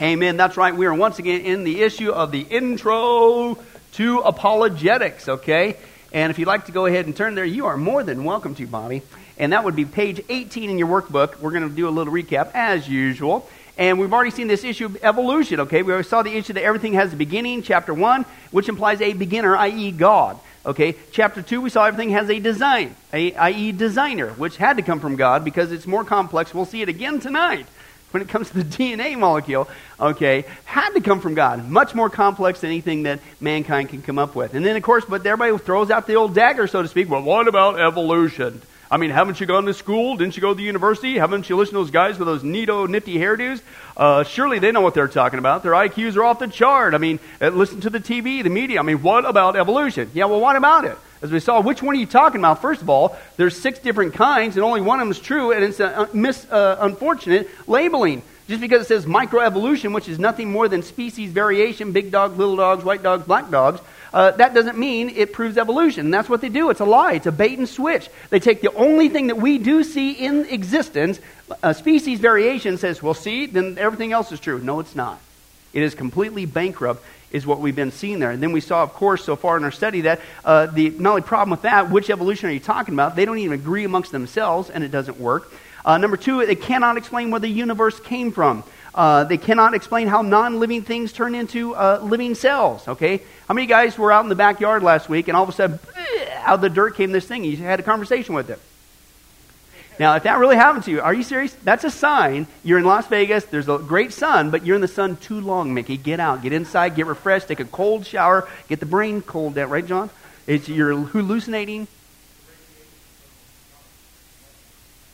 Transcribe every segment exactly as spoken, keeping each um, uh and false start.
Amen. That's right. We are once again in the issue of the intro to apologetics, okay? And if you'd like to go ahead and turn there, you are more than welcome to, Bobby. And that would be page eighteen in your workbook. We're going to do a little recap, as usual. And we've already seen this issue of evolution, okay? We already saw the issue that everything has a beginning, chapter one, which implies a beginner, that is. God, okay? Chapter two, we saw everything has a design, that is. designer, which had to come from God because it's more complex. We'll see it again tonight when it comes to the D N A molecule, okay? Had to come from God, much more complex than anything that mankind can come up with. And then, of course, but everybody throws out the old dagger, so to speak. Well, what about evolution? I mean, haven't you gone to school? Didn't you go to the university? Haven't you listened to those guys with those neato, nifty hairdos? Uh, surely they know what they're talking about. Their I Qs are off the chart. I mean, listen to the T V, the media. I mean, what about evolution? Yeah, well, what about it? As we saw, which one are you talking about? First of all, there's six different kinds, and only one of them is true, and it's a mis- uh, unfortunate labeling. Just because it says microevolution, which is nothing more than species variation, big dogs, little dogs, white dogs, black dogs, Uh, that doesn't mean it proves evolution. And that's what they do. It's a lie. It's a bait and switch. They take the only thing that we do see in existence, uh, species variation, says, well, see, then everything else is true. No, it's not. It is completely bankrupt, is what we've been seeing there. And then we saw, of course, so far in our study that uh, the not only problem with that, which evolution are you talking about? They don't even agree amongst themselves, and it doesn't work. Uh, number two, they cannot explain where the universe came from. Uh, they cannot explain how non-living things turn into uh, living cells, okay? How many guys were out in the backyard last week and all of a sudden, out of the dirt came this thing and you had a conversation with it? Now, if that really happened to you, are you serious? That's a sign. You're in Las Vegas, there's a great sun, but you're in the sun too long, Mickey. Get out, get inside, get refreshed, take a cold shower, get the brain cold down, right, John? It's, you're hallucinating.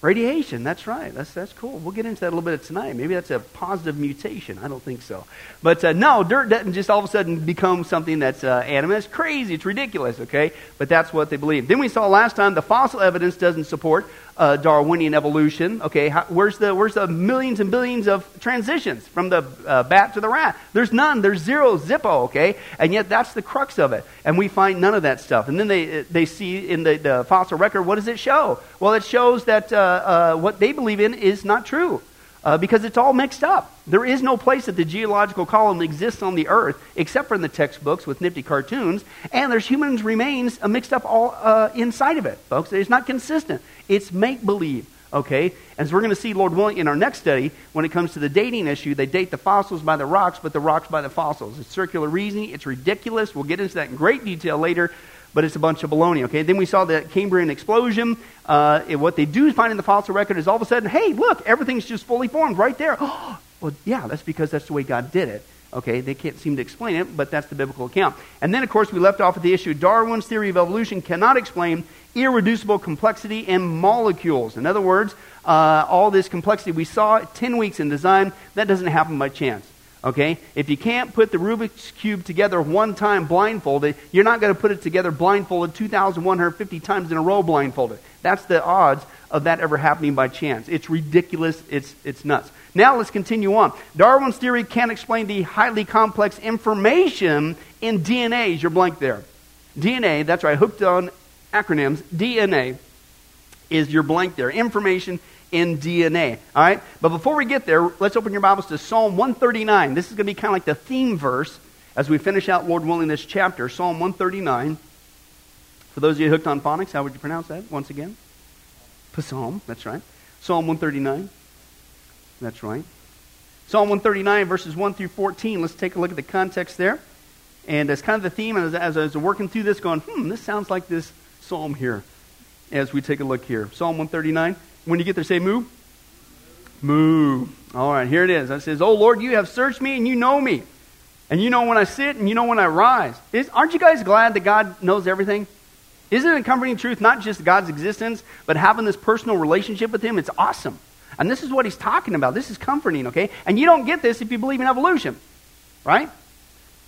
Radiation, that's right. That's that's cool. We'll get into that a little bit tonight. Maybe that's a positive mutation. I don't think so. But uh, no, dirt doesn't just all of a sudden become something that's uh, animate. It's crazy. It's ridiculous, okay? But that's what they believe. Then we saw last time the fossil evidence doesn't support uh, Darwinian evolution, okay? How, where's the where's the millions and billions of transitions from the uh, bat to the rat? There's none. There's zero, zippo, okay? And yet that's the crux of it. And we find none of that stuff. And then they they see in the, the fossil record, what does it show? Well, it shows that... Uh, Uh, what they believe in is not true uh, because it's all mixed up. There is no place that the geological column exists on the earth except for in the textbooks with nifty cartoons, and there's humans remains uh, mixed up all uh, inside of it, folks. It's not consistent. It's make-believe, okay? And so we're going to see, Lord willing, in our next study, when it comes to the dating issue, they date the fossils by the rocks, but the rocks by the fossils. It's circular reasoning. It's ridiculous. We'll get into that in great detail later. But it's a bunch of baloney, okay? Then we saw the Cambrian explosion. Uh, and what they do find in the fossil record is all of a sudden, hey, look, everything's just fully formed right there. Well, yeah, that's because that's the way God did it, okay? They can't seem to explain it, but that's the biblical account. And then, of course, we left off with the issue Darwin's theory of evolution cannot explain irreducible complexity in molecules. In other words, uh, all this complexity we saw ten weeks in design, that doesn't happen by chance. Okay, if you can't put the Rubik's Cube together one time blindfolded, you're not going to put it together blindfolded two thousand one hundred fifty times in a row blindfolded. That's the odds of that ever happening by chance. It's ridiculous. It's it's nuts. Now let's continue on. Darwin's theory can't explain the highly complex information in D N A. Is your blank there? D N A, that's right, hooked on acronyms. D N A is your blank there. Information in D N A, all right? But before we get there, let's open your Bibles to Psalm one thirty-nine. This is going to be kind of like the theme verse as we finish out, Lord willing, this chapter, Psalm one thirty-nine. For those of you hooked on phonics, how would you pronounce that once again? Psalm, that's right. Psalm one thirty-nine, that's right. Psalm one thirty-nine, verses one through fourteen. Let's take a look at the context there. And that's kind of the theme, and as I was working through this, going, hmm, this sounds like this psalm here, as we take a look here. Psalm one thirty-nine. When you get there, say, moo. Moo. All right, here it is. It says, "Oh Lord, you have searched me and you know me. And you know when I sit and you know when I rise." Is, aren't you guys glad that God knows everything? Isn't it accompanying truth, not just God's existence, but having this personal relationship with Him? It's awesome. And this is what He's talking about. This is comforting, okay? And you don't get this if you believe in evolution, right?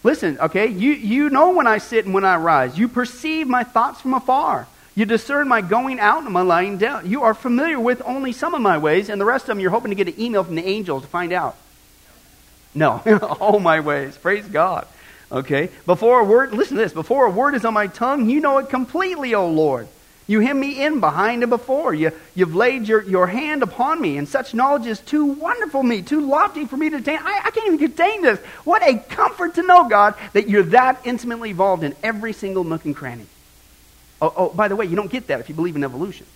Listen, okay, you, you know when I sit and when I rise. You perceive my thoughts from afar. You discern my going out and my lying down. You are familiar with only some of my ways, and the rest of them you're hoping to get an email from the angels to find out. No, all my ways. Praise God. Okay. Before a word, listen to this. Before a word is on my tongue, you know it completely, O Lord. You hem me in behind and before. You, you've laid your, your hand upon me, and such knowledge is too wonderful for me, too lofty for me to attain. I, I can't even contain this. What a comfort to know, God, that you're that intimately involved in every single nook and cranny. Oh, oh by the way, you don't get that if you believe in evolution.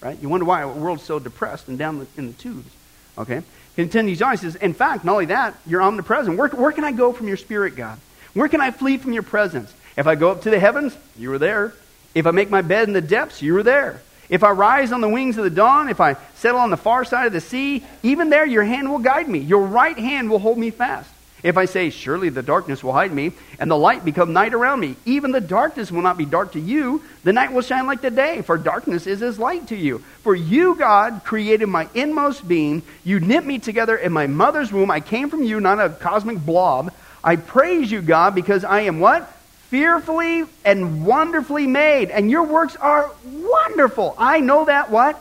Right? You wonder why the world's so depressed and down the, in the tubes. Okay? Continues on. He says, in fact, not only that, you're omnipresent. Where, where can I go from your spirit, God? Where can I flee from your presence? If I go up to the heavens, you are there. If I make my bed in the depths, you are there. If I rise on the wings of the dawn, if I settle on the far side of the sea, even there your hand will guide me. Your right hand will hold me fast. If I say, surely the darkness will hide me, and the light become night around me, even the darkness will not be dark to you. The night will shine like the day, for darkness is as light to you. For you, God, created my inmost being. You knit me together in my mother's womb. I came from you, not a cosmic blob. I praise you, God, because I am what? Fearfully and wonderfully made, and your works are wonderful. I know that what?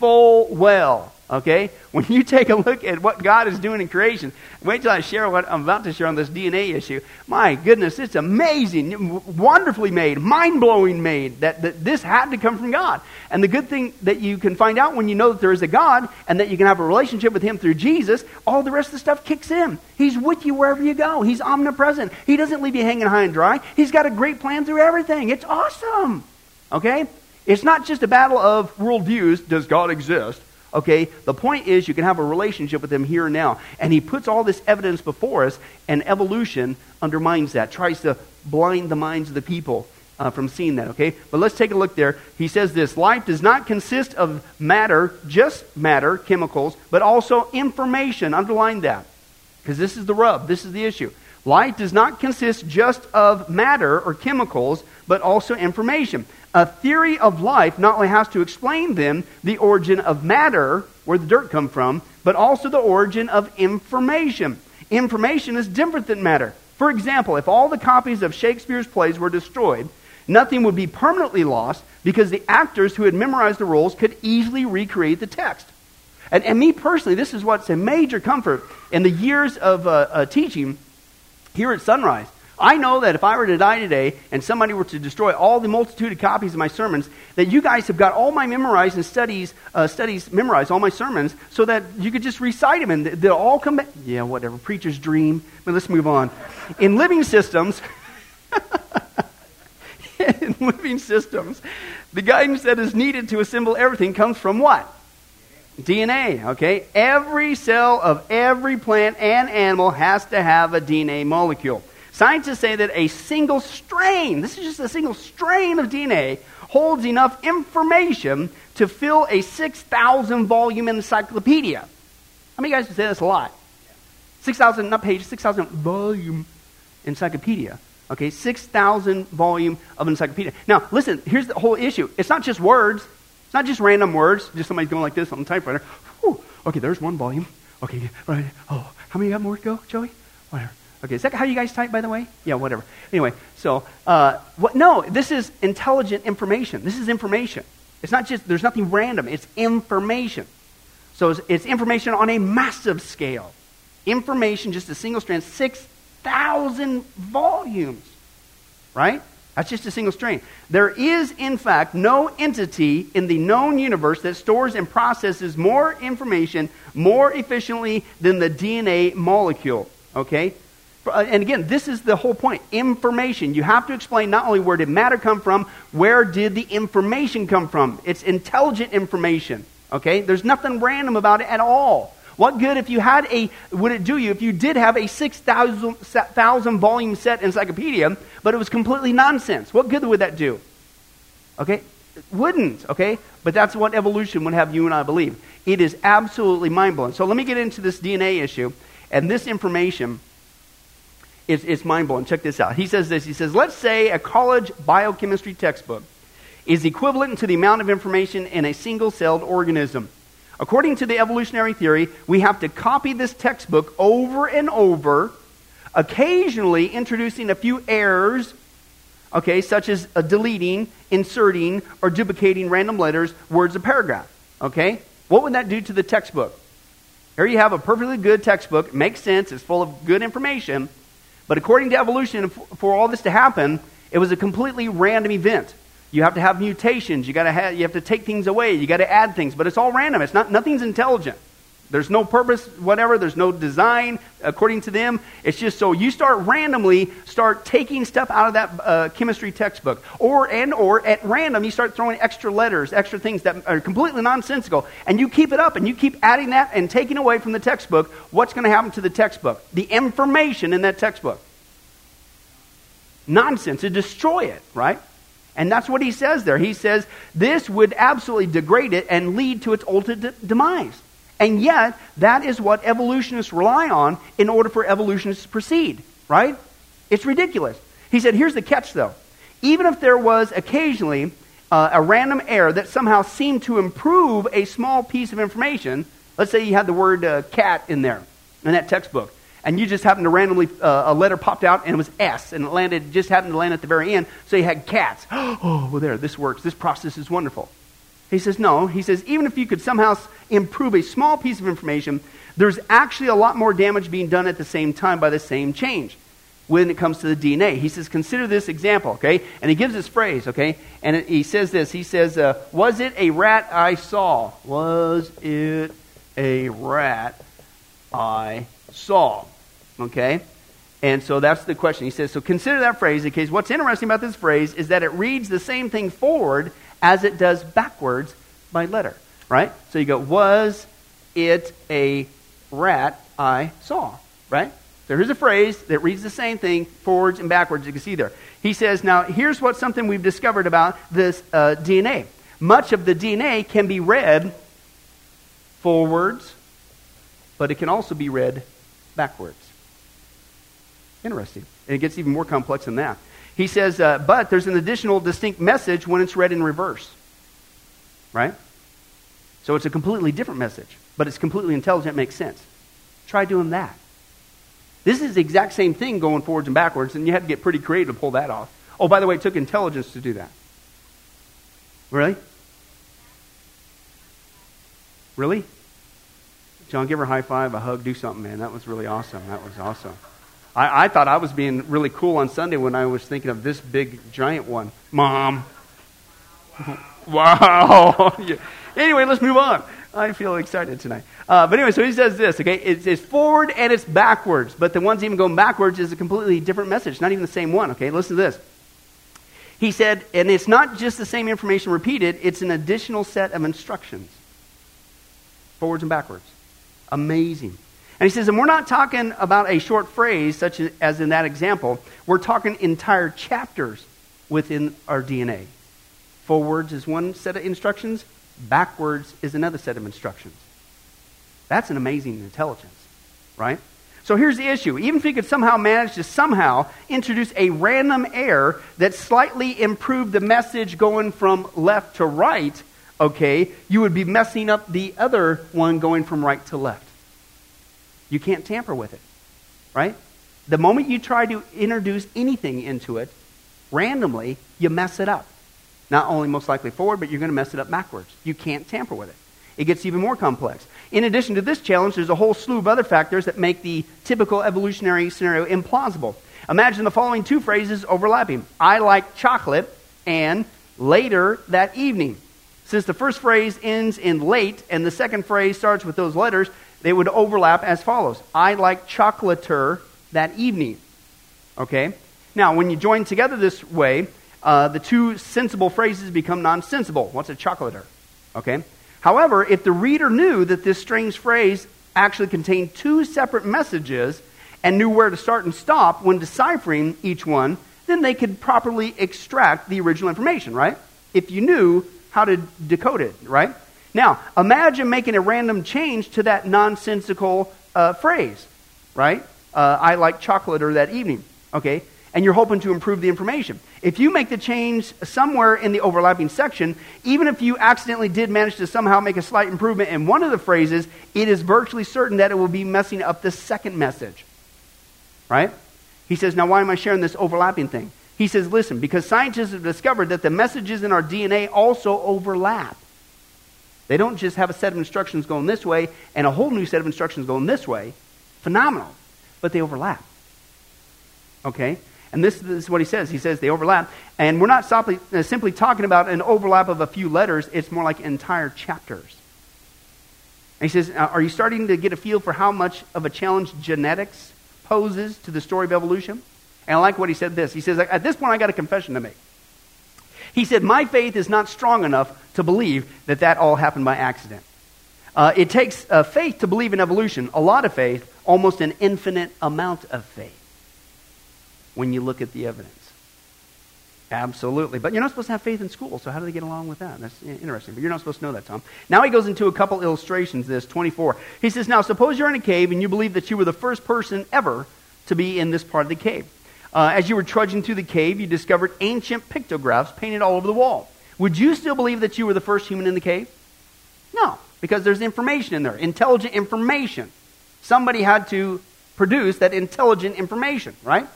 Full well. Okay? When you take a look at what God is doing in creation, wait till I share what I'm about to share on this D N A issue. My goodness, it's amazing. Wonderfully made, mind-blowing made, that, that this had to come from God. And the good thing that you can find out when you know that there is a God and that you can have a relationship with him through Jesus, all the rest of the stuff kicks in. He's with you wherever you go. He's omnipresent. He doesn't leave you hanging high and dry. He's got a great plan through everything. It's awesome. Okay? It's not just a battle of worldviews. Does God exist? Okay, the point is you can have a relationship with him here and now. And he puts all this evidence before us, and evolution undermines that, tries to blind the minds of the people uh, from seeing that, okay? But let's take a look there. He says this, life does not consist of matter, just matter, chemicals, but also information. Underline that, because this is the rub, this is the issue. Life does not consist just of matter or chemicals, but also information. A theory of life not only has to explain then the origin of matter, where the dirt come from, but also the origin of information. Information is different than matter. For example, if all the copies of Shakespeare's plays were destroyed, nothing would be permanently lost because the actors who had memorized the roles could easily recreate the text. And, and me personally, this is what's a major comfort in the years of uh, uh, teaching here at Sunrise. I know that if I were to die today and somebody were to destroy all the multitude of copies of my sermons, that you guys have got all my memorized and studies, uh, studies memorized, all my sermons, so that you could just recite them and they'll all come back. Yeah, whatever, preacher's dream. But let's move on. In living systems, in living systems, the guidance that is needed to assemble everything comes from what? D N A, okay? Every cell of every plant and animal has to have a D N A molecule. Scientists say that a single strain, this is just a single strain of D N A, holds enough information to fill a six thousand volume encyclopedia. How many of you guys say that's a lot? six thousand, not pages, six thousand volume encyclopedia. Okay, six thousand volume of encyclopedia. Now, listen, here's the whole issue. It's not just words. It's not just random words, just somebody's going like this on the typewriter. Whew. Okay, there's one volume. Okay, right. Oh, how many have more to go, Joey? Whatever. Okay, is that how you guys type, by the way? Yeah, whatever. Anyway, so, uh, what, no, this is intelligent information. This is information. It's not just, there's nothing random. It's information. So it's, it's information on a massive scale. Information, just a single strand, six thousand volumes, right? That's just a single strain. There is, in fact, no entity in the known universe that stores and processes more information more efficiently than the D N A molecule, okay? And again, this is the whole point. Information. You have to explain not only where did matter come from, where did the information come from? It's intelligent information, okay? There's nothing random about it at all. What good if you had a, would it do you if you did have a six thousand volume set encyclopedia, but it was completely nonsense? What good would that do? Okay? It wouldn't, okay? But that's what evolution would have you and I believe. It is absolutely mind-blowing. So let me get into this D N A issue, and this information is, is mind-blowing. Check this out. He says this. He says, let's say a college biochemistry textbook is equivalent to the amount of information in a single-celled organism. According to the evolutionary theory, we have to copy this textbook over and over, occasionally introducing a few errors, okay, such as uh, deleting, inserting, or duplicating random letters, words, or paragraph, okay? What would that do to the textbook? Here you have a perfectly good textbook, makes sense, it's full of good information, but according to evolution, for all this to happen, it was a completely random event. You have to have mutations. You got to have. You have to take things away. You got to add things. But it's all random. It's not. Nothing's intelligent. There's no purpose, whatever. There's no design according to them. It's just so you start randomly start taking stuff out of that uh, chemistry textbook, or and or at random you start throwing extra letters, extra things that are completely nonsensical, and you keep it up and you keep adding that and taking away from the textbook. What's going to happen to the textbook? The information in that textbook. Nonsense. To destroy it, right? And that's what he says there. He says this would absolutely degrade it and lead to its ultimate demise. And yet, that is what evolutionists rely on in order for evolutionists to proceed, right? It's ridiculous. He said, here's the catch, though. Even if there was occasionally uh, a random error that somehow seemed to improve a small piece of information, let's say you had the word uh, cat in there, in that textbook, and you just happened to randomly, uh, a letter popped out and it was S, and it landed, just happened to land at the very end, so you had cats. Oh, well there, this works. This process is wonderful. He says, no. He says, even if you could somehow improve a small piece of information, there's actually a lot more damage being done at the same time by the same change when it comes to the D N A. He says, consider this example, okay? And he gives this phrase, okay? And it, he says this. He says, uh, was it a rat I saw? Was it a rat I saw? Okay? And so that's the question. He says, so consider that phrase. In case, what's interesting about this phrase is that it reads the same thing forward as it does backwards by letter, right? So you go, was it a rat I saw, right? So here's a phrase that reads the same thing forwards and backwards. You can see there. He says, now here's what something we've discovered about this uh, D N A. Much of the D N A can be read forwards, but it can also be read backwards. Interesting. And it gets even more complex than that. He says, uh, but there's an additional distinct message when it's read in reverse, right? So it's a completely different message, but it's completely intelligent, makes sense. Try doing that. This is the exact same thing going forwards and backwards, and you had to get pretty creative to pull that off. Oh, by the way, it took intelligence to do that. Really? Really? John, give her a high five, a hug, do something, man. That was really awesome. That was awesome. I, I thought I was being really cool on Sunday when I was thinking of this big, giant one. Mom. Wow. Yeah. Anyway, let's move on. I feel excited tonight. Uh, but anyway, so he says this, okay? It's, it's forward and it's backwards. But the ones even going backwards is a completely different message, not even the same one, okay? Listen to this. He said, and it's not just the same information repeated, it's an additional set of instructions. Forwards and backwards. Amazing. And he says, and we're not talking about a short phrase, such as in that example. We're talking entire chapters within our D N A. Forwards is one set of instructions. Backwards is another set of instructions. That's an amazing intelligence, right? So here's the issue. Even if you could somehow manage to somehow introduce a random error that slightly improved the message going from left to right, okay, you would be messing up the other one going from right to left. You can't tamper with it, right? The moment you try to introduce anything into it, randomly, you mess it up. Not only most likely forward, but you're going to mess it up backwards. You can't tamper with it. It gets even more complex. In addition to this challenge, there's a whole slew of other factors that make the typical evolutionary scenario implausible. Imagine the following two phrases overlapping. I like chocolate and later that evening. Since the first phrase ends in late and the second phrase starts with those letters, they would overlap as follows. I like chocolater that evening. Okay? Now, when you join together this way, uh, the two sensible phrases become nonsensible. What's a chocolater? Okay? However, if the reader knew that this strange phrase actually contained two separate messages and knew where to start and stop when deciphering each one, then they could properly extract the original information, right? If you knew how to decode it, right? Now, imagine making a random change to that nonsensical uh, phrase, right? Uh, I like chocolate or that evening, okay? And you're hoping to improve the information. If you make the change somewhere in the overlapping section, even if you accidentally did manage to somehow make a slight improvement in one of the phrases, it is virtually certain that it will be messing up the second message, right? He says, now why am I sharing this overlapping thing? He says, listen, because scientists have discovered that the messages in our D N A also overlap. They don't just have a set of instructions going this way and a whole new set of instructions going this way. Phenomenal. But they overlap. Okay? And this is what he says. He says they overlap. And we're not simply, uh, simply talking about an overlap of a few letters. It's more like entire chapters. And he says, are you starting to get a feel for how much of a challenge genetics poses to the story of evolution? And I like what he said this. He says, at this point, I got a confession to make. He said, my faith is not strong enough to believe that that all happened by accident. Uh, it takes uh, faith to believe in evolution, a lot of faith, almost an infinite amount of faith when you look at the evidence. Absolutely. But you're not supposed to have faith in school, so how do they get along with that? That's interesting, but you're not supposed to know that, Tom. Now he goes into a couple illustrations, this twenty-four. He says, now suppose you're in a cave and you believe that you were the first person ever to be in this part of the cave. Uh, as you were trudging through the cave, you discovered ancient pictographs painted all over the wall. Would you still believe that you were the first human in the cave? No, because there's information in there, intelligent information. Somebody had to produce that intelligent information, right?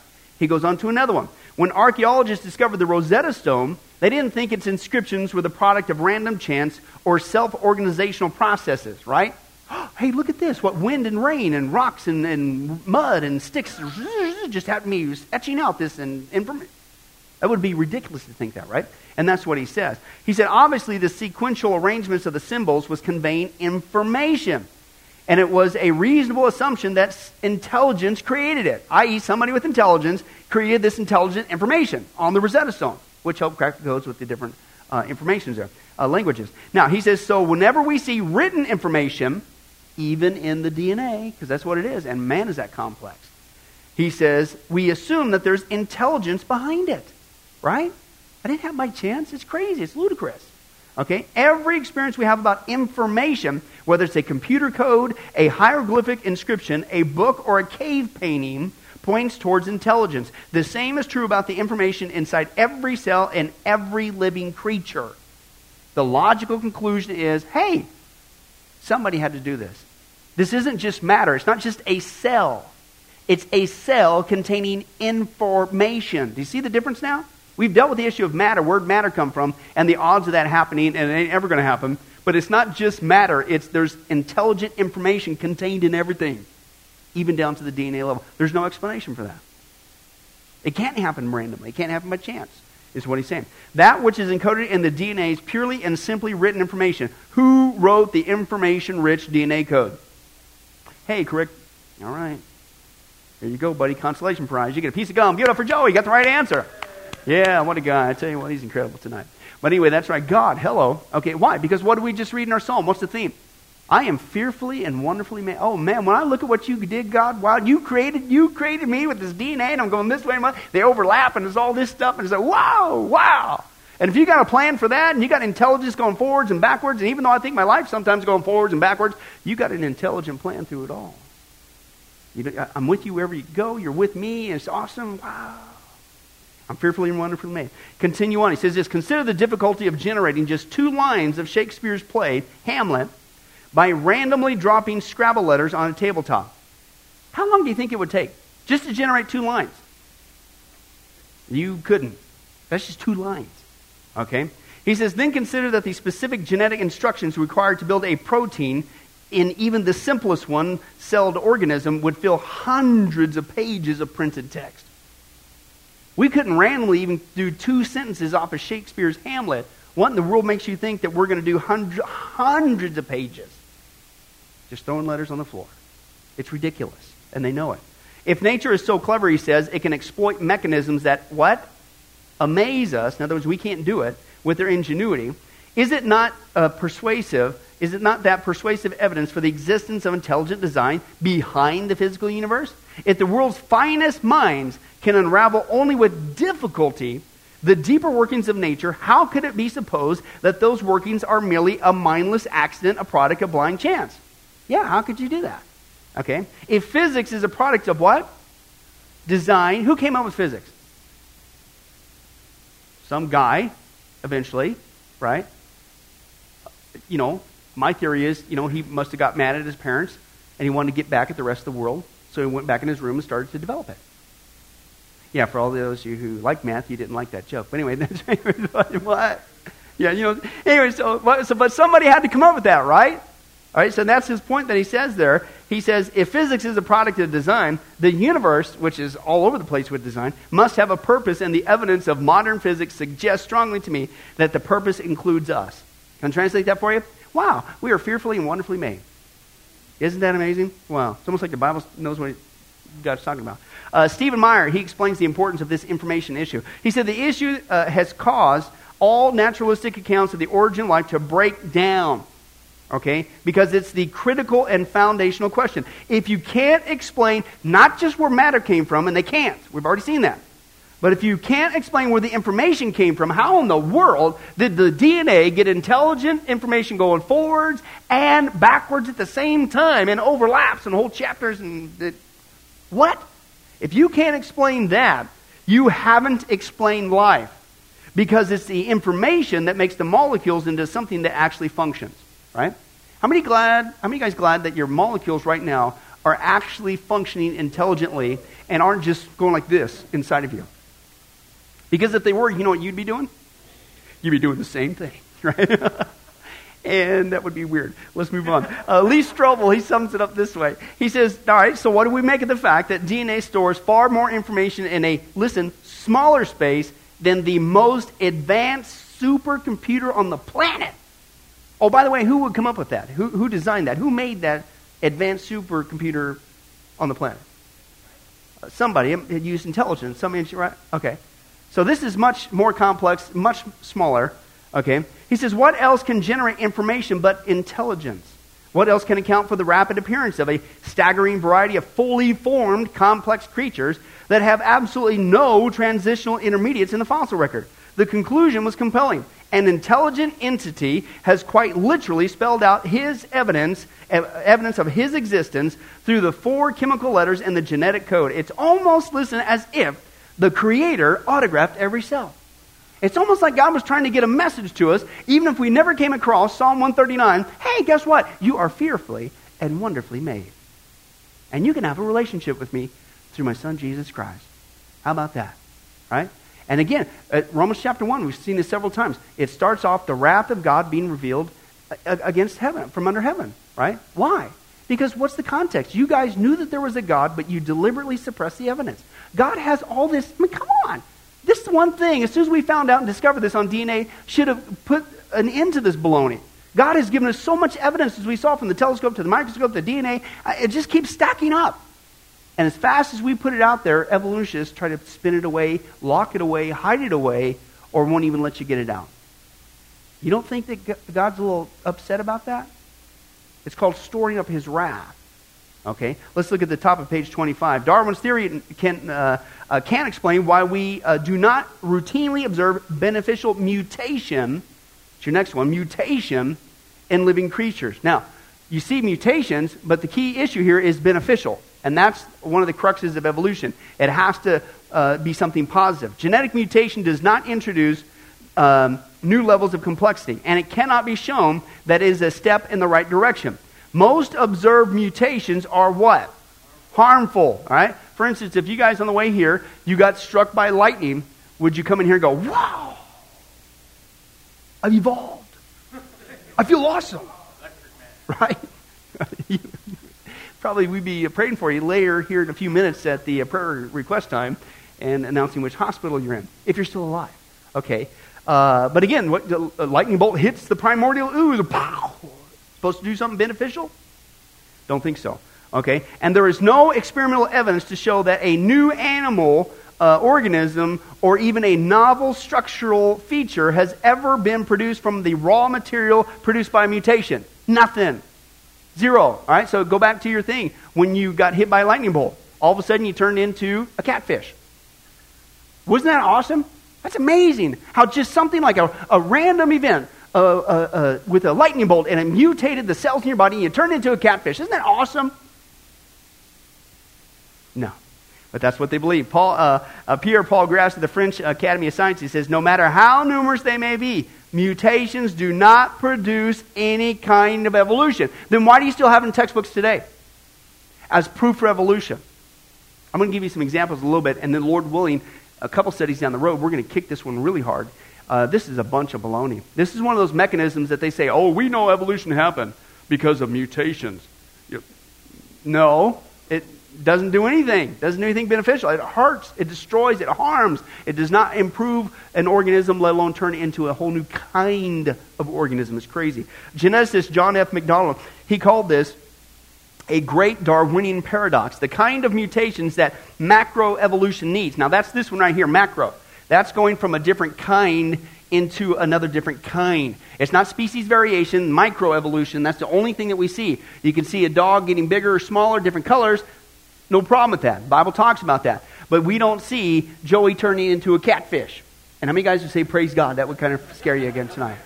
He goes on to another one. When archaeologists discovered the Rosetta Stone, they didn't think its inscriptions were the product of random chance or self-organizational processes, right? Hey, look at this. What wind and rain and rocks and, and mud and sticks just had me etching out this and information. That would be ridiculous to think that, right? And that's what he says. He said, obviously, the sequential arrangements of the symbols was conveying information. And it was a reasonable assumption that intelligence created it, that is somebody with intelligence created this intelligent information on the Rosetta Stone, which helped crack the codes with the different uh, informations there, uh, languages. Now, he says, so whenever we see written information, even in the D N A, because that's what it is, and man is that complex, he says, we assume that there's intelligence behind it, right? I didn't have my chance. It's crazy. It's ludicrous. Okay, every experience we have about information, whether it's a computer code, a hieroglyphic inscription, a book, or a cave painting, points towards intelligence. The same is true about the information inside every cell and every living creature. The logical conclusion is, hey, somebody had to do this. This isn't just matter. It's not just a cell. It's a cell containing information. Do you see the difference now? We've dealt with the issue of matter, where'd matter come from, and the odds of that happening, and it ain't ever going to happen. But it's not just matter. It's there's intelligent information contained in everything, even down to the D N A level. There's no explanation for that. It can't happen randomly. It can't happen by chance, is what he's saying. That which is encoded in the D N A is purely and simply written information. Who wrote the information-rich D N A code? Hey, correct. All right. Here you go, buddy. Consolation prize. You get a piece of gum. Give it up for Joey. You got the right answer. Yeah, what a guy. I tell you what, he's incredible tonight. But anyway, that's right. God, hello. Okay, why? Because what did we just read in our psalm? What's the theme? I am fearfully and wonderfully made. Oh, man, when I look at what you did, God, wow, you created you created me with this D N A, and I'm going this way. And they overlap, and there's all this stuff, and it's like, wow, wow. And if you got a plan for that, and you got intelligence going forwards and backwards, and even though I think my life sometimes going forwards and backwards, you got an intelligent plan through it all. You, I'm with you wherever you go. You're with me, and it's awesome. Wow. I'm fearfully and wonderfully made. Continue on. He says this, consider the difficulty of generating just two lines of Shakespeare's play, Hamlet, by randomly dropping Scrabble letters on a tabletop. How long do you think it would take just to generate two lines? You couldn't. That's just two lines. Okay? He says, then consider that the specific genetic instructions required to build a protein in even the simplest one-celled organism would fill hundreds of pages of printed text. We couldn't randomly even do two sentences off of Shakespeare's Hamlet. What in the world makes you think that we're going to do hundred, hundreds of pages? Just throwing letters on the floor. It's ridiculous, and they know it. If nature is so clever, he says, it can exploit mechanisms that, what? Amaze us. In other words, we can't do it with their ingenuity. Is it not uh, persuasive? Is it not that persuasive evidence for the existence of intelligent design behind the physical universe? If the world's finest minds can unravel only with difficulty the deeper workings of nature, how could it be supposed that those workings are merely a mindless accident, a product of blind chance? Yeah, how could you do that? Okay. If physics is a product of what? Design. Who came up with physics? Some guy, eventually, right? You know, my theory is, you know, he must have got mad at his parents and he wanted to get back at the rest of the world. So he went back in his room and started to develop it. Yeah, for all those of you who like math, you didn't like that joke. But anyway, that's what? Yeah, you know. Anyway, so, so but somebody had to come up with that, right? All right. So that's his point that he says there. He says, if physics is a product of design, the universe, which is all over the place with design, must have a purpose, and the evidence of modern physics suggests strongly to me that the purpose includes us. Can I translate that for you? Wow, we are fearfully and wonderfully made. Isn't that amazing? Wow, it's almost like the Bible knows what God's talking about. Uh, Stephen Meyer, he explains the importance of this information issue. He said the issue uh, has caused all naturalistic accounts of the origin of life to break down, okay? Because it's the critical and foundational question. If you can't explain not just where matter came from, and they can't, we've already seen that, but if you can't explain where the information came from, how in the world did the D N A get intelligent information going forwards and backwards at the same time and overlaps and whole chapters and it, what? If you can't explain that, you haven't explained life, because it's the information that makes the molecules into something that actually functions, right? How many glad? How many guys glad that your molecules right now are actually functioning intelligently and aren't just going like this inside of you? Because if they were, you know what you'd be doing? You'd be doing the same thing, right? And that would be weird. Let's move on. Uh, Lee Strobel, he sums it up this way. He says, all right, so what do we make of the fact that D N A stores far more information in a, listen, smaller space than the most advanced supercomputer on the planet? Oh, by the way, who would come up with that? Who, who designed that? Who made that advanced supercomputer on the planet? Uh, somebody had used intelligence. Somebody, right? Okay. So this is much more complex, much smaller. Okay. He says, what else can generate information but intelligence? What else can account for the rapid appearance of a staggering variety of fully formed complex creatures that have absolutely no transitional intermediates in the fossil record? The conclusion was compelling. An intelligent entity has quite literally spelled out his evidence, evidence of his existence through the four chemical letters and the genetic code. It's almost, listen, as if the Creator autographed every cell. It's almost like God was trying to get a message to us, even if we never came across Psalm one thirty-nine. Hey, guess what? You are fearfully and wonderfully made. And you can have a relationship with me through my Son, Jesus Christ. How about that? Right? And again, at Romans chapter one, we've seen this several times. It starts off the wrath of God being revealed against heaven, from under heaven. Right? Why? Because what's the context? You guys knew that there was a God, but you deliberately suppressed the evidence. God has all this. I mean, come on. This one thing, as soon as we found out and discovered this on D N A, should have put an end to this baloney. God has given us so much evidence, as we saw from the telescope to the microscope, the D N A. It just keeps stacking up. And as fast as we put it out there, evolutionists try to spin it away, lock it away, hide it away, or won't even let you get it out. You don't think that God's a little upset about that? It's called storing up his wrath. Okay, let's look at the top of page twenty-five. Darwin's theory can uh, uh, can explain why we uh, do not routinely observe beneficial mutation. It's your next one, mutation in living creatures. Now, you see mutations, but the key issue here is beneficial, and that's one of the cruxes of evolution. It has to uh, be something positive. Genetic mutation does not introduce um, new levels of complexity, and it cannot be shown that it is a step in the right direction. Most observed mutations are what? Harmful, all right? For instance, if you guys on the way here, you got struck by lightning, would you come in here and go, wow, I've evolved. I feel awesome, right? Probably we'd be praying for you later here in a few minutes at the prayer request time and announcing which hospital you're in, if you're still alive, okay? Uh, but again, what, the lightning bolt hits the primordial ooze, pow! Supposed to do something beneficial? Don't think so. Okay? And there is no experimental evidence to show that a new animal, uh, organism, or even a novel structural feature has ever been produced from the raw material produced by mutation. Nothing. Zero. All right? So go back to your thing. When you got hit by a lightning bolt, all of a sudden you turned into a catfish. Wasn't that awesome? That's amazing. How just something like a, a random event Uh, uh, uh, with a lightning bolt, and it mutated the cells in your body, and you turned into a catfish. Isn't that awesome? No. But that's what they believe. Paul, uh, uh, Pierre Paul Grassé of the French Academy of Sciences says, no matter how numerous they may be, mutations do not produce any kind of evolution. Then why do you still have them in textbooks today as proof for evolution? I'm going to give you some examples in a little bit, and then Lord willing, a couple studies down the road, we're going to kick this one really hard. Uh, this is a bunch of baloney. This is one of those mechanisms that they say, oh, we know evolution happened because of mutations. You, No, it doesn't do anything. Doesn't do anything beneficial. It hurts. It destroys. It harms. It does not improve an organism, let alone turn it into a whole new kind of organism. It's crazy. Geneticist John F. McDonald, he called this a great Darwinian paradox, the kind of mutations that macroevolution needs. Now, that's this one right here, macro. That's going from a different kind into another different kind. It's not species variation, microevolution. That's the only thing that we see. You can see a dog getting bigger or smaller, different colors. No problem with that. The Bible talks about that. But we don't see Joey turning into a catfish. And how many guys would say, praise God? That would kind of scare you again tonight.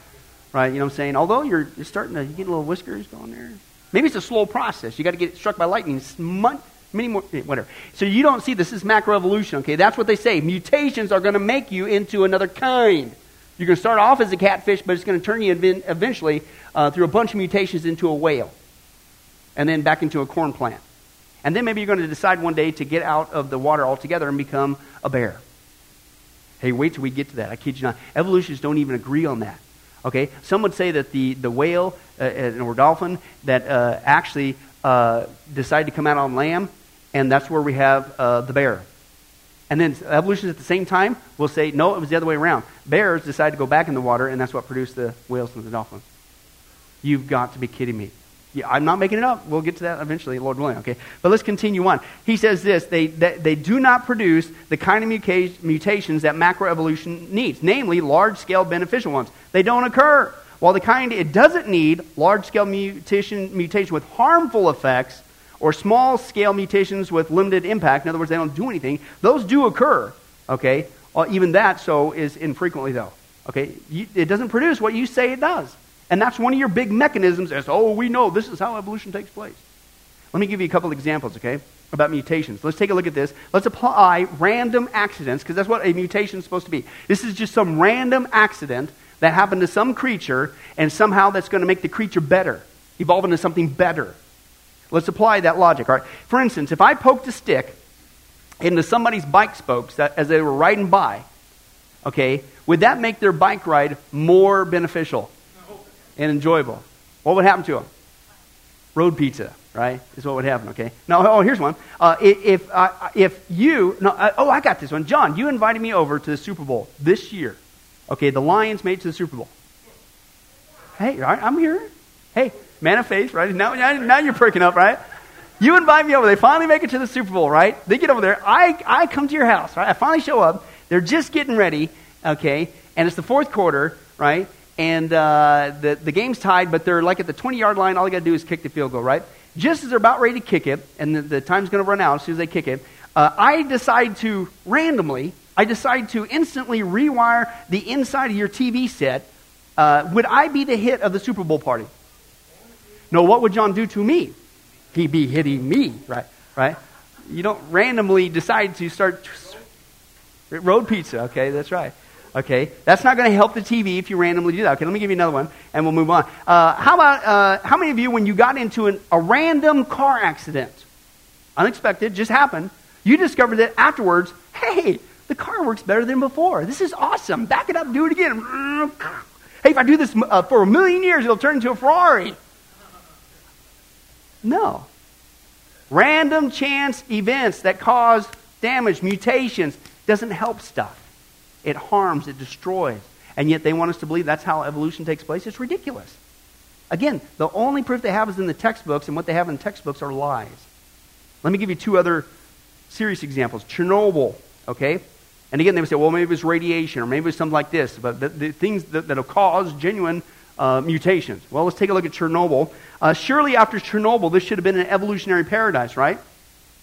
Right? You know what I'm saying? Although you're, you're starting to get a little whiskers going there. Maybe it's a slow process. You got to get struck by lightning. Many more, whatever. So you don't see this. This is macroevolution. Okay, that's what they say. Mutations are going to make you into another kind. You're going to start off as a catfish, but it's going to turn you eventually uh, through a bunch of mutations into a whale, and then back into a corn plant, and then maybe you're going to decide one day to get out of the water altogether and become a bear. Hey, wait till we get to that. I kid you not. Evolutionists don't even agree on that. Okay, some would say that the the whale uh, or dolphin that uh, actually uh, decided to come out on land, and that's where we have uh, the bear. And then evolutionists at the same time will say, no, it was the other way around. Bears decided to go back in the water, and that's what produced the whales and the dolphins. You've got to be kidding me. Yeah, I'm not making it up. We'll get to that eventually, Lord willing. Okay, but let's continue on. He says this: they they, they do not produce the kind of muca- mutations that macroevolution needs, namely large-scale beneficial ones. They don't occur. While the kind it doesn't need, large-scale mutation mutation with harmful effects, or small-scale mutations with limited impact. In other words, they don't do anything. Those do occur. Okay, or even that so is infrequently though. Okay, you, it doesn't produce what you say it does. And that's one of your big mechanisms as, oh, we know this is how evolution takes place. Let me give you a couple examples, okay, about mutations. Let's take a look at this. Let's apply random accidents, because that's what a mutation is supposed to be. This is just some random accident that happened to some creature, and somehow that's going to make the creature better, evolve into something better. Let's apply that logic, all right? For instance, if I poked a stick into somebody's bike spokes that, as they were riding by, okay, would that make their bike ride more beneficial and enjoyable? What would happen to them? Road pizza, right? Is what would happen. Okay. Now, oh, here's one. Uh, if uh, if you, no, uh, oh, I got this one. John, you invited me over to the Super Bowl this year. Okay, the Lions made it to the Super Bowl. Hey, I'm here. Hey, man of faith, right? Now, now you're perking up, right? You invite me over. They finally make it to the Super Bowl, right? They get over there. I I come to your house, right? I finally show up. They're just getting ready, okay? And it's the fourth quarter, right? And uh, the, the game's tied, but they're like at the twenty-yard line. All they got to do is kick the field goal, right? Just as they're about ready to kick it, and the, the time's going to run out as soon as they kick it, uh, I decide to randomly, I decide to instantly rewire the inside of your T V set. Uh, would I be the hit of the Super Bowl party? No, what would John do to me? He'd be hitting me, right? Right? You don't randomly decide to start t- road pizza, okay? That's right. Okay, that's not going to help the T V if you randomly do that. Okay, let me give you another one, and we'll move on. Uh, how about, uh, how many of you, when you got into an, a random car accident, unexpected, just happened, you discovered that afterwards, hey, the car works better than before. This is awesome. Back it up, do it again. Hey, if I do this uh, for a million years, it'll turn into a Ferrari. No. Random chance events that cause damage, mutations, doesn't help stuff. It harms, it destroys. And yet they want us to believe that's how evolution takes place. It's ridiculous. Again, the only proof they have is in the textbooks, and what they have in the textbooks are lies. Let me give you two other serious examples. Chernobyl, okay? And again, they would say, well, maybe it was radiation, or maybe it was something like this, but the, the things that that'll cause genuine uh, mutations. Well, let's take a look at Chernobyl. Uh, surely after Chernobyl, this should have been an evolutionary paradise, right?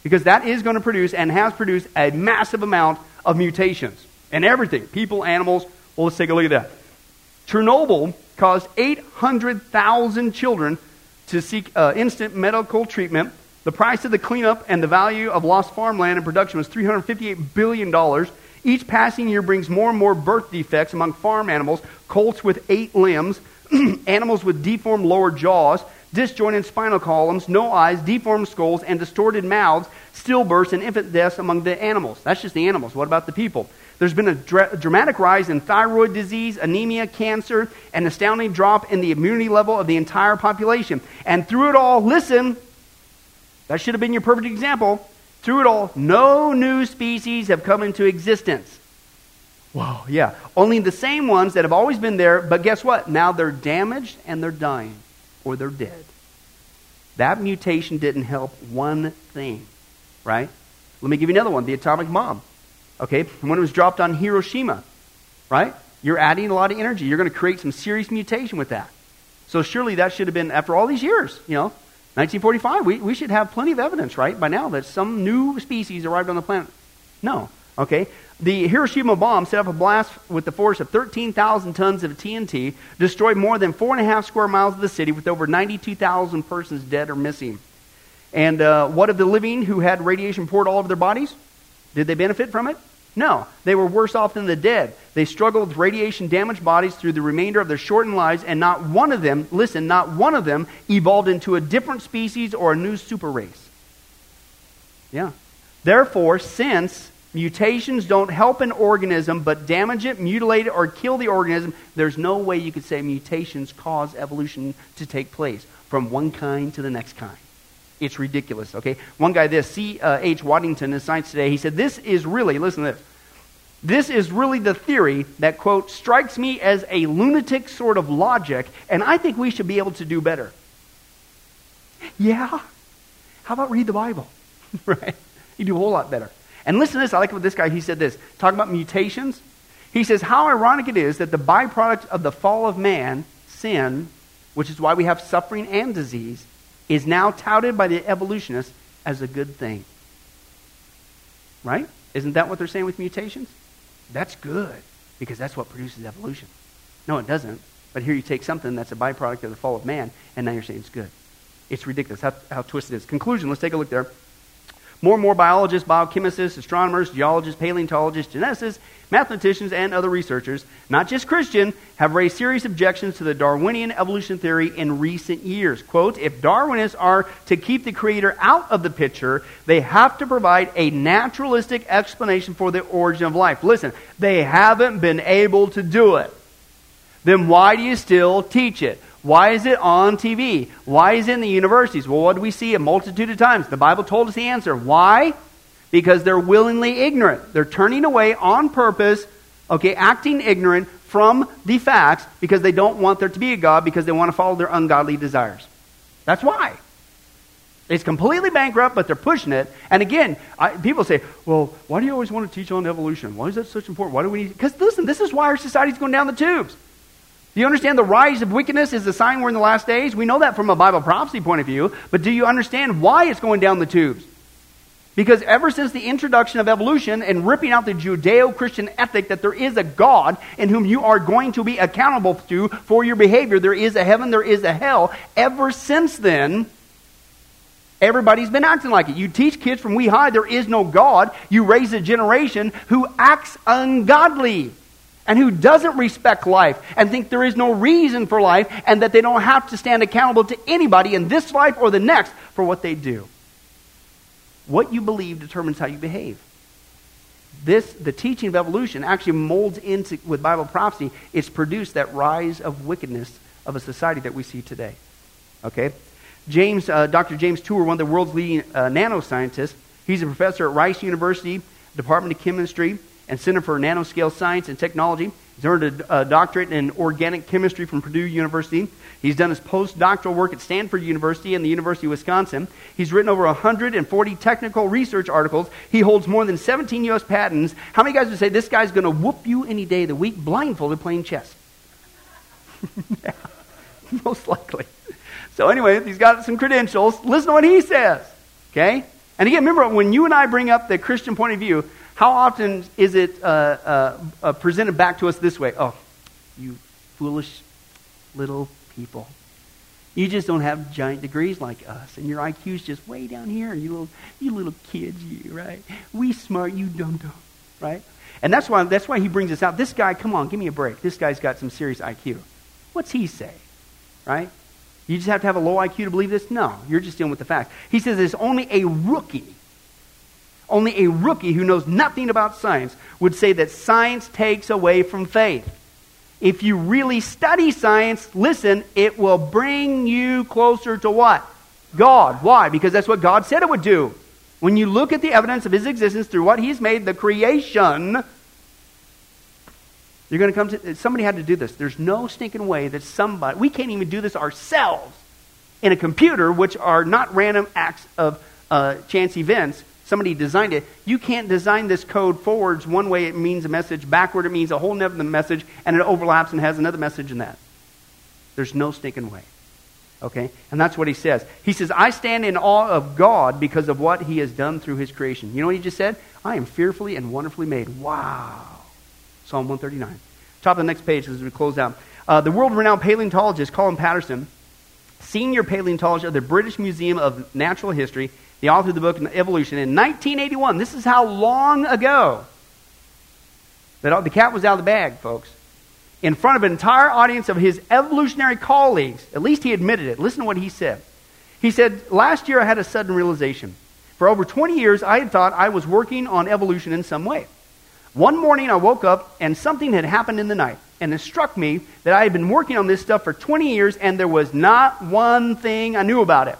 Because that is going to produce and has produced a massive amount of mutations. And everything, people, animals. Well, let's take a look at that. Chernobyl caused eight hundred thousand children to seek uh, instant medical treatment. The price of the cleanup and the value of lost farmland and production was three hundred fifty-eight billion dollars. Each passing year brings more and more birth defects among farm animals, colts with eight limbs, animals with deformed lower jaws, disjointed spinal columns, no eyes, deformed skulls, and distorted mouths, stillbirths, and infant deaths among the animals. That's just the animals. What about the people? There's been a dra- dramatic rise in thyroid disease, anemia, cancer, an astounding drop in the immunity level of the entire population. And through it all, listen, That should have been your perfect example. Through it all, no new species have come into existence. Wow, yeah. Only the same ones that have always been there, but guess what? Now they're damaged and they're dying, or they're dead. That mutation didn't help one thing, right? Let me give you another one, the atomic bomb. Okay, when it was dropped on Hiroshima, right? You're adding a lot of energy. You're going to create some serious mutation with that. So surely that should have been, after all these years, you know, nineteen forty-five, we, we should have plenty of evidence, right, by now that some new species arrived on the planet. No, okay? The Hiroshima bomb set off a blast with the force of thirteen thousand tons of T N T, destroyed more than four and a half square miles of the city with over ninety-two thousand persons dead or missing. And uh, what of the living who had radiation poured all over their bodies? Did they benefit from it? No, they were worse off than the dead. They struggled with radiation-damaged bodies through the remainder of their shortened lives, and not one of them, listen, not one of them evolved into a different species or a new super race. Yeah. Therefore, since mutations don't help an organism but damage it, mutilate it, or kill the organism, there's no way you could say mutations cause evolution to take place from one kind to the next kind. It's ridiculous, okay? One guy, this, C H Waddington in Science Today, he said, this is really, listen to this, this is really the theory that, quote, strikes me as a lunatic sort of logic, and I think we should be able to do better. Yeah? How about read the Bible? Right? You do a whole lot better. And listen to this, I like what this guy, he said this, talking about mutations. He says, how ironic it is that the byproduct of the fall of man, sin, which is why we have suffering and disease, is now touted by the evolutionists as a good thing. Right? Isn't that what they're saying with mutations? That's good, because that's what produces evolution. No, it doesn't. But here you take something that's a byproduct of the fall of man, and now you're saying it's good. It's ridiculous how, how twisted it is. Conclusion, let's take a look there. More and more biologists, biochemists, astronomers, geologists, paleontologists, geneticists, mathematicians, and other researchers, not just Christian, have raised serious objections to the Darwinian evolution theory in recent years. Quote, if Darwinists are to keep the Creator out of the picture, they have to provide a naturalistic explanation for the origin of life. Listen, they haven't been able to do it. Then why do you still teach it? Why is it on T V? Why is it in the universities? Well, what do we see a multitude of times? The Bible told us the answer. Why? Because they're willingly ignorant. They're turning away on purpose, okay, acting ignorant from the facts because they don't want there to be a God, because they want to follow their ungodly desires. That's why. It's completely bankrupt, but they're pushing it. And again, I, people say, well, why do you always want to teach on evolution? Why is that such important? Why do we need... Because listen, this is why our society's going down the tubes. Do you understand the rise of wickedness is a sign we're in the last days? We know that from a Bible prophecy point of view, but do you understand why it's going down the tubes? Because ever since the introduction of evolution and ripping out the Judeo-Christian ethic that there is a God in whom you are going to be accountable to for your behavior, there is a heaven, there is a hell, ever since then, everybody's been acting like it. You teach kids from wee high there is no God, you raise a generation who acts ungodly, and who doesn't respect life and think there is no reason for life and that they don't have to stand accountable to anybody in this life or the next for what they do. What you believe determines how you behave. This, the teaching of evolution, actually molds into, with Bible prophecy, it's produced that rise of wickedness of a society that we see today. Okay? James, uh, Doctor James Tour, one of the world's leading uh, nanoscientists, he's a professor at Rice University, Department of Chemistry, and Center for Nanoscale Science and Technology. He's earned a, a doctorate in organic chemistry from Purdue University. He's done his postdoctoral work at Stanford University and the University of Wisconsin. He's written over one hundred forty technical research articles. He holds more than seventeen U S patents. How many guys would say, this guy's going to whoop you any day of the week blindfolded playing chess? Yeah, most likely. So anyway, he's got some credentials. Listen to what he says, okay? And again, remember, when you and I bring up the Christian point of view, how often is it uh, uh, uh, presented back to us this way? Oh, you foolish little people. You just don't have giant degrees like us, and your I Q's just way down here, and you little, you little kids, you, right? We smart, you dum-dum, right? And that's why, that's why he brings us out. This guy, come on, give me a break. This guy's got some serious I Q. What's he say, right? You just have to have a low I Q to believe this? No, you're just dealing with the facts. He says it's only a rookie Only a rookie who knows nothing about science would say that science takes away from faith. If you really study science, listen, it will bring you closer to what? God. Why? Because that's what God said it would do. When you look at the evidence of his existence through what he's made, the creation, you're going to come to, somebody had to do this. There's no stinking way that somebody, we can't even do this ourselves in a computer, which are not random acts of uh, chance events. Somebody designed it. You can't design this code forwards. One way it means a message, backward it means a whole nother message, and it overlaps and has another message in that. There's no stinking way. Okay? And that's what he says. He says, I stand in awe of God because of what he has done through his creation. You know what he just said? I am fearfully and wonderfully made. Wow. Psalm one thirty-nine. Top of the next page as we close out. Uh, the world-renowned paleontologist Colin Patterson, senior paleontologist of the British Museum of Natural History, the author of the book Evolution, in nineteen eighty-one. This is how long ago that the cat was out of the bag, folks. In front of an entire audience of his evolutionary colleagues. At least he admitted it. Listen to what he said. He said, last year I had a sudden realization. For over twenty years, I had thought I was working on evolution in some way. One morning I woke up and something had happened in the night. And it struck me that I had been working on this stuff for twenty years and there was not one thing I knew about it.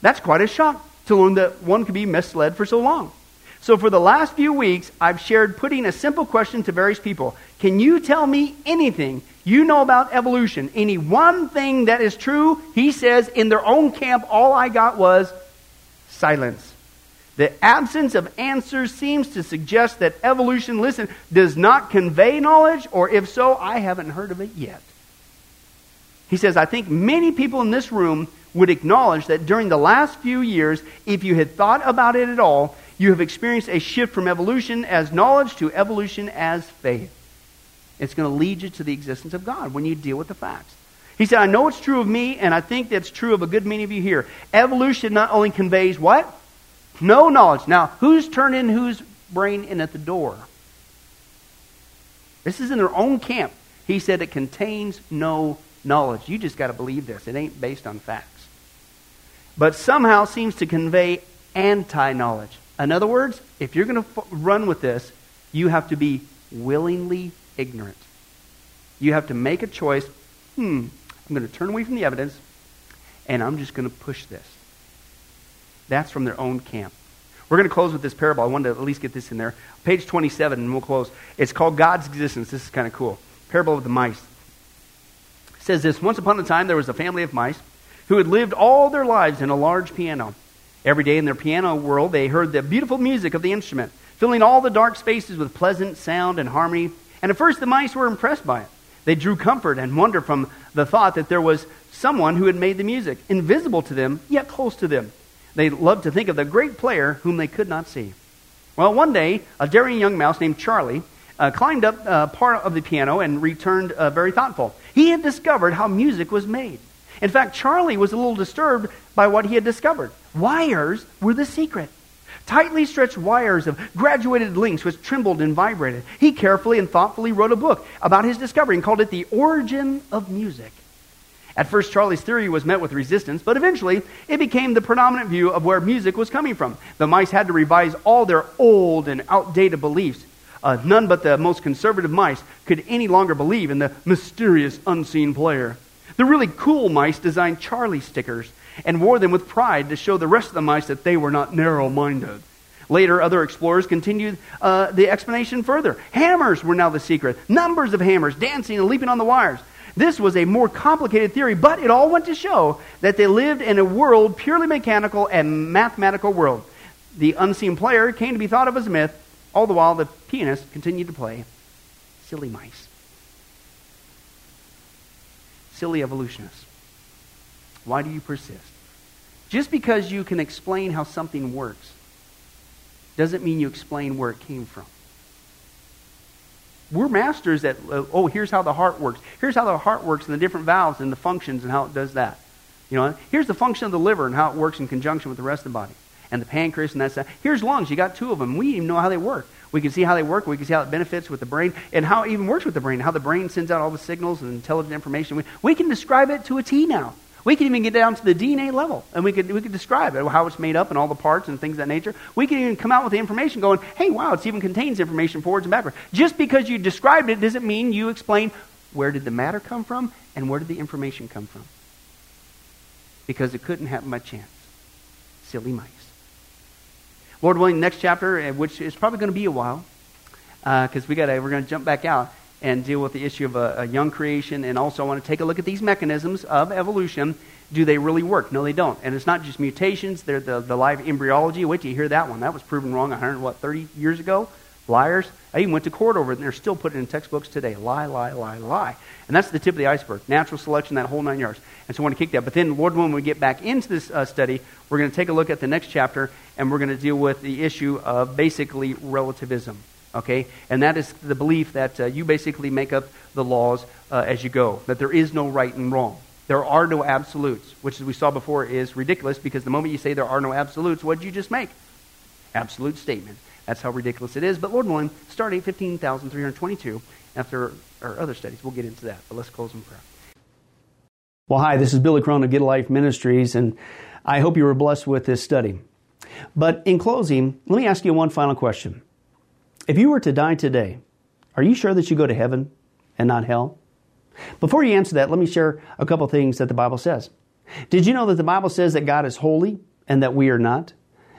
That's quite a shock to learn that one could be misled for so long. So for the last few weeks, I've shared putting a simple question to various people. Can you tell me anything you know about evolution? Any one thing that is true? He says, in their own camp, all I got was silence. The absence of answers seems to suggest that evolution, listen, does not convey knowledge, or if so, I haven't heard of it yet. He says, I think many people in this room would acknowledge that during the last few years, if you had thought about it at all, you have experienced a shift from evolution as knowledge to evolution as faith. It's going to lead you to the existence of God when you deal with the facts. He said, I know it's true of me, and I think that's true of a good many of you here. Evolution not only conveys what? No knowledge. Now, who's turning whose brain in at the door? This is in their own camp. He said it contains no knowledge. You just got to believe this. It ain't based on facts. But somehow seems to convey anti-knowledge. In other words, if you're going to f- run with this, you have to be willingly ignorant. You have to make a choice. Hmm, I'm going to turn away from the evidence, and I'm just going to push this. That's from their own camp. We're going to close with this parable. I wanted to at least get this in there. Page twenty-seven, and we'll close. It's called God's Existence. This is kind of cool. Parable of the Mice. It says this, once upon a time there was a family of mice who had lived all their lives in a large piano. Every day in their piano world, they heard the beautiful music of the instrument, filling all the dark spaces with pleasant sound and harmony. And at first, the mice were impressed by it. They drew comfort and wonder from the thought that there was someone who had made the music, invisible to them, yet close to them. They loved to think of the great player whom they could not see. Well, one day, a daring young mouse named Charlie uh, climbed up uh, part of the piano and returned uh, very thoughtful. He had discovered how music was made. In fact, Charlie was a little disturbed by what he had discovered. Wires were the secret. Tightly stretched wires of graduated links which trembled and vibrated. He carefully and thoughtfully wrote a book about his discovery and called it The Origin of Music. At first, Charlie's theory was met with resistance, but eventually it became the predominant view of where music was coming from. The mice had to revise all their old and outdated beliefs. Uh, none but the most conservative mice could any longer believe in the mysterious unseen player. The really cool mice designed Charlie stickers and wore them with pride to show the rest of the mice that they were not narrow-minded. Later, other explorers continued uh, the explanation further. Hammers were now the secret. Numbers of hammers dancing and leaping on the wires. This was a more complicated theory, but it all went to show that they lived in a world, purely mechanical and mathematical world. The unseen player came to be thought of as a myth, all the while the pianist continued to play. Silly mice. Silly evolutionists. Why do you persist? Just because you can explain how something works doesn't mean you explain where it came from. We're masters at, uh, oh, here's how the heart works. Here's how the heart works and the different valves and the functions and how it does that. You know, here's the function of the liver and how it works in conjunction with the rest of the body. And the pancreas and that stuff. Here's lungs. You got two of them. We even know how they work. We can see how they work. We can see how it benefits with the brain and how it even works with the brain, how the brain sends out all the signals and intelligent information. We, we can describe it to a T now. We can even get down to the D N A level, and we could we could describe it, how it's made up and all the parts and things of that nature. We can even come out with the information going, hey, wow, it even contains information forwards and backwards. Just because you described it doesn't mean you explain where did the matter come from and where did the information come from. because it couldn't happen by chance. Silly mice. Lord willing, next chapter, which is probably going to be a while, because uh, we gotta, we're going to jump back out and deal with the issue of a, a young creation, and also I want to take a look at these mechanisms of evolution. Do they really work? No, they don't. And it's not just mutations. They're the, the live embryology. Wait till you hear that one. That was proven wrong one hundred, what, thirty years ago? Liars. I even went to court over it, and they're still putting it in textbooks today. Lie, lie, lie, lie. And that's the tip of the iceberg. Natural selection, that whole nine yards. And so I want to kick that. But then, Lord, when we get back into this uh, study, we're going to take a look at the next chapter, and we're going to deal with the issue of basically relativism. Okay? And that is the belief that uh, you basically make up the laws uh, as you go, that there is no right and wrong. There are no absolutes, which, as we saw before, is ridiculous, because the moment you say there are no absolutes, what did you just make? Absolute statement. That's how ridiculous it is. But Lord willing, starting at fifteen thousand three hundred twenty-two, after our other studies, we'll get into that. But let's close in prayer. Well, hi, this is Billy Crone of Get Life Ministries, and I hope you were blessed with this study. But in closing, let me ask you one final question. If you were to die today, are you sure that you go to heaven and not hell? Before you answer that, let me share a couple things that the Bible says. Did you know that the Bible says that God is holy and that we are not?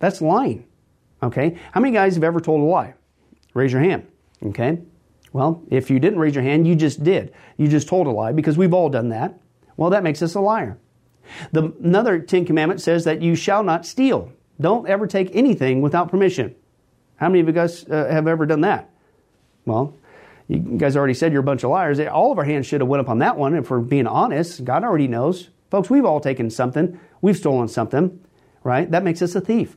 That's lying, okay? How many guys have ever told a lie? Raise your hand, okay? Well, if you didn't raise your hand, you just did. You just told a lie, because we've all done that. Well, that makes us a liar. The, another Ten Commandments says that you shall not steal. Don't ever take anything without permission. How many of you guys uh, have ever done that? Well, you guys already said you're a bunch of liars. All of our hands should have went up on that one, if we're being honest. God already knows. Folks, we've all taken something. We've stolen something, right? That makes us a thief.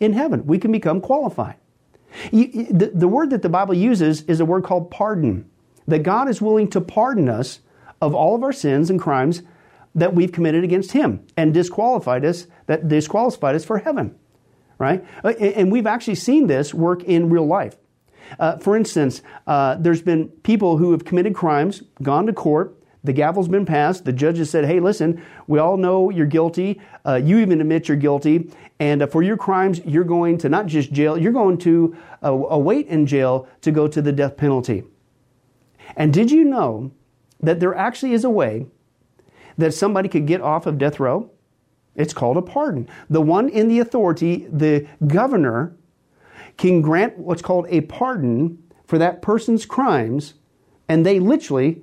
in heaven. We can become qualified. You, the, the word that the Bible uses is a word called pardon, that God is willing to pardon us of all of our sins and crimes that we've committed against Him and disqualified us, that disqualified us for heaven, right? And we've actually seen this work in real life. Uh, for instance, uh, there's been people who have committed crimes, gone to court, the gavel's been passed, the judge has said, hey, listen, we all know you're guilty, uh, you even admit you're guilty, and uh, for your crimes, you're going to not just jail, you're going to uh, await in jail to go to the death penalty. And did you know that there actually is a way that somebody could get off of death row? It's called a pardon. The one in the authority, the governor, can grant what's called a pardon for that person's crimes, and they literally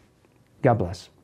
God bless.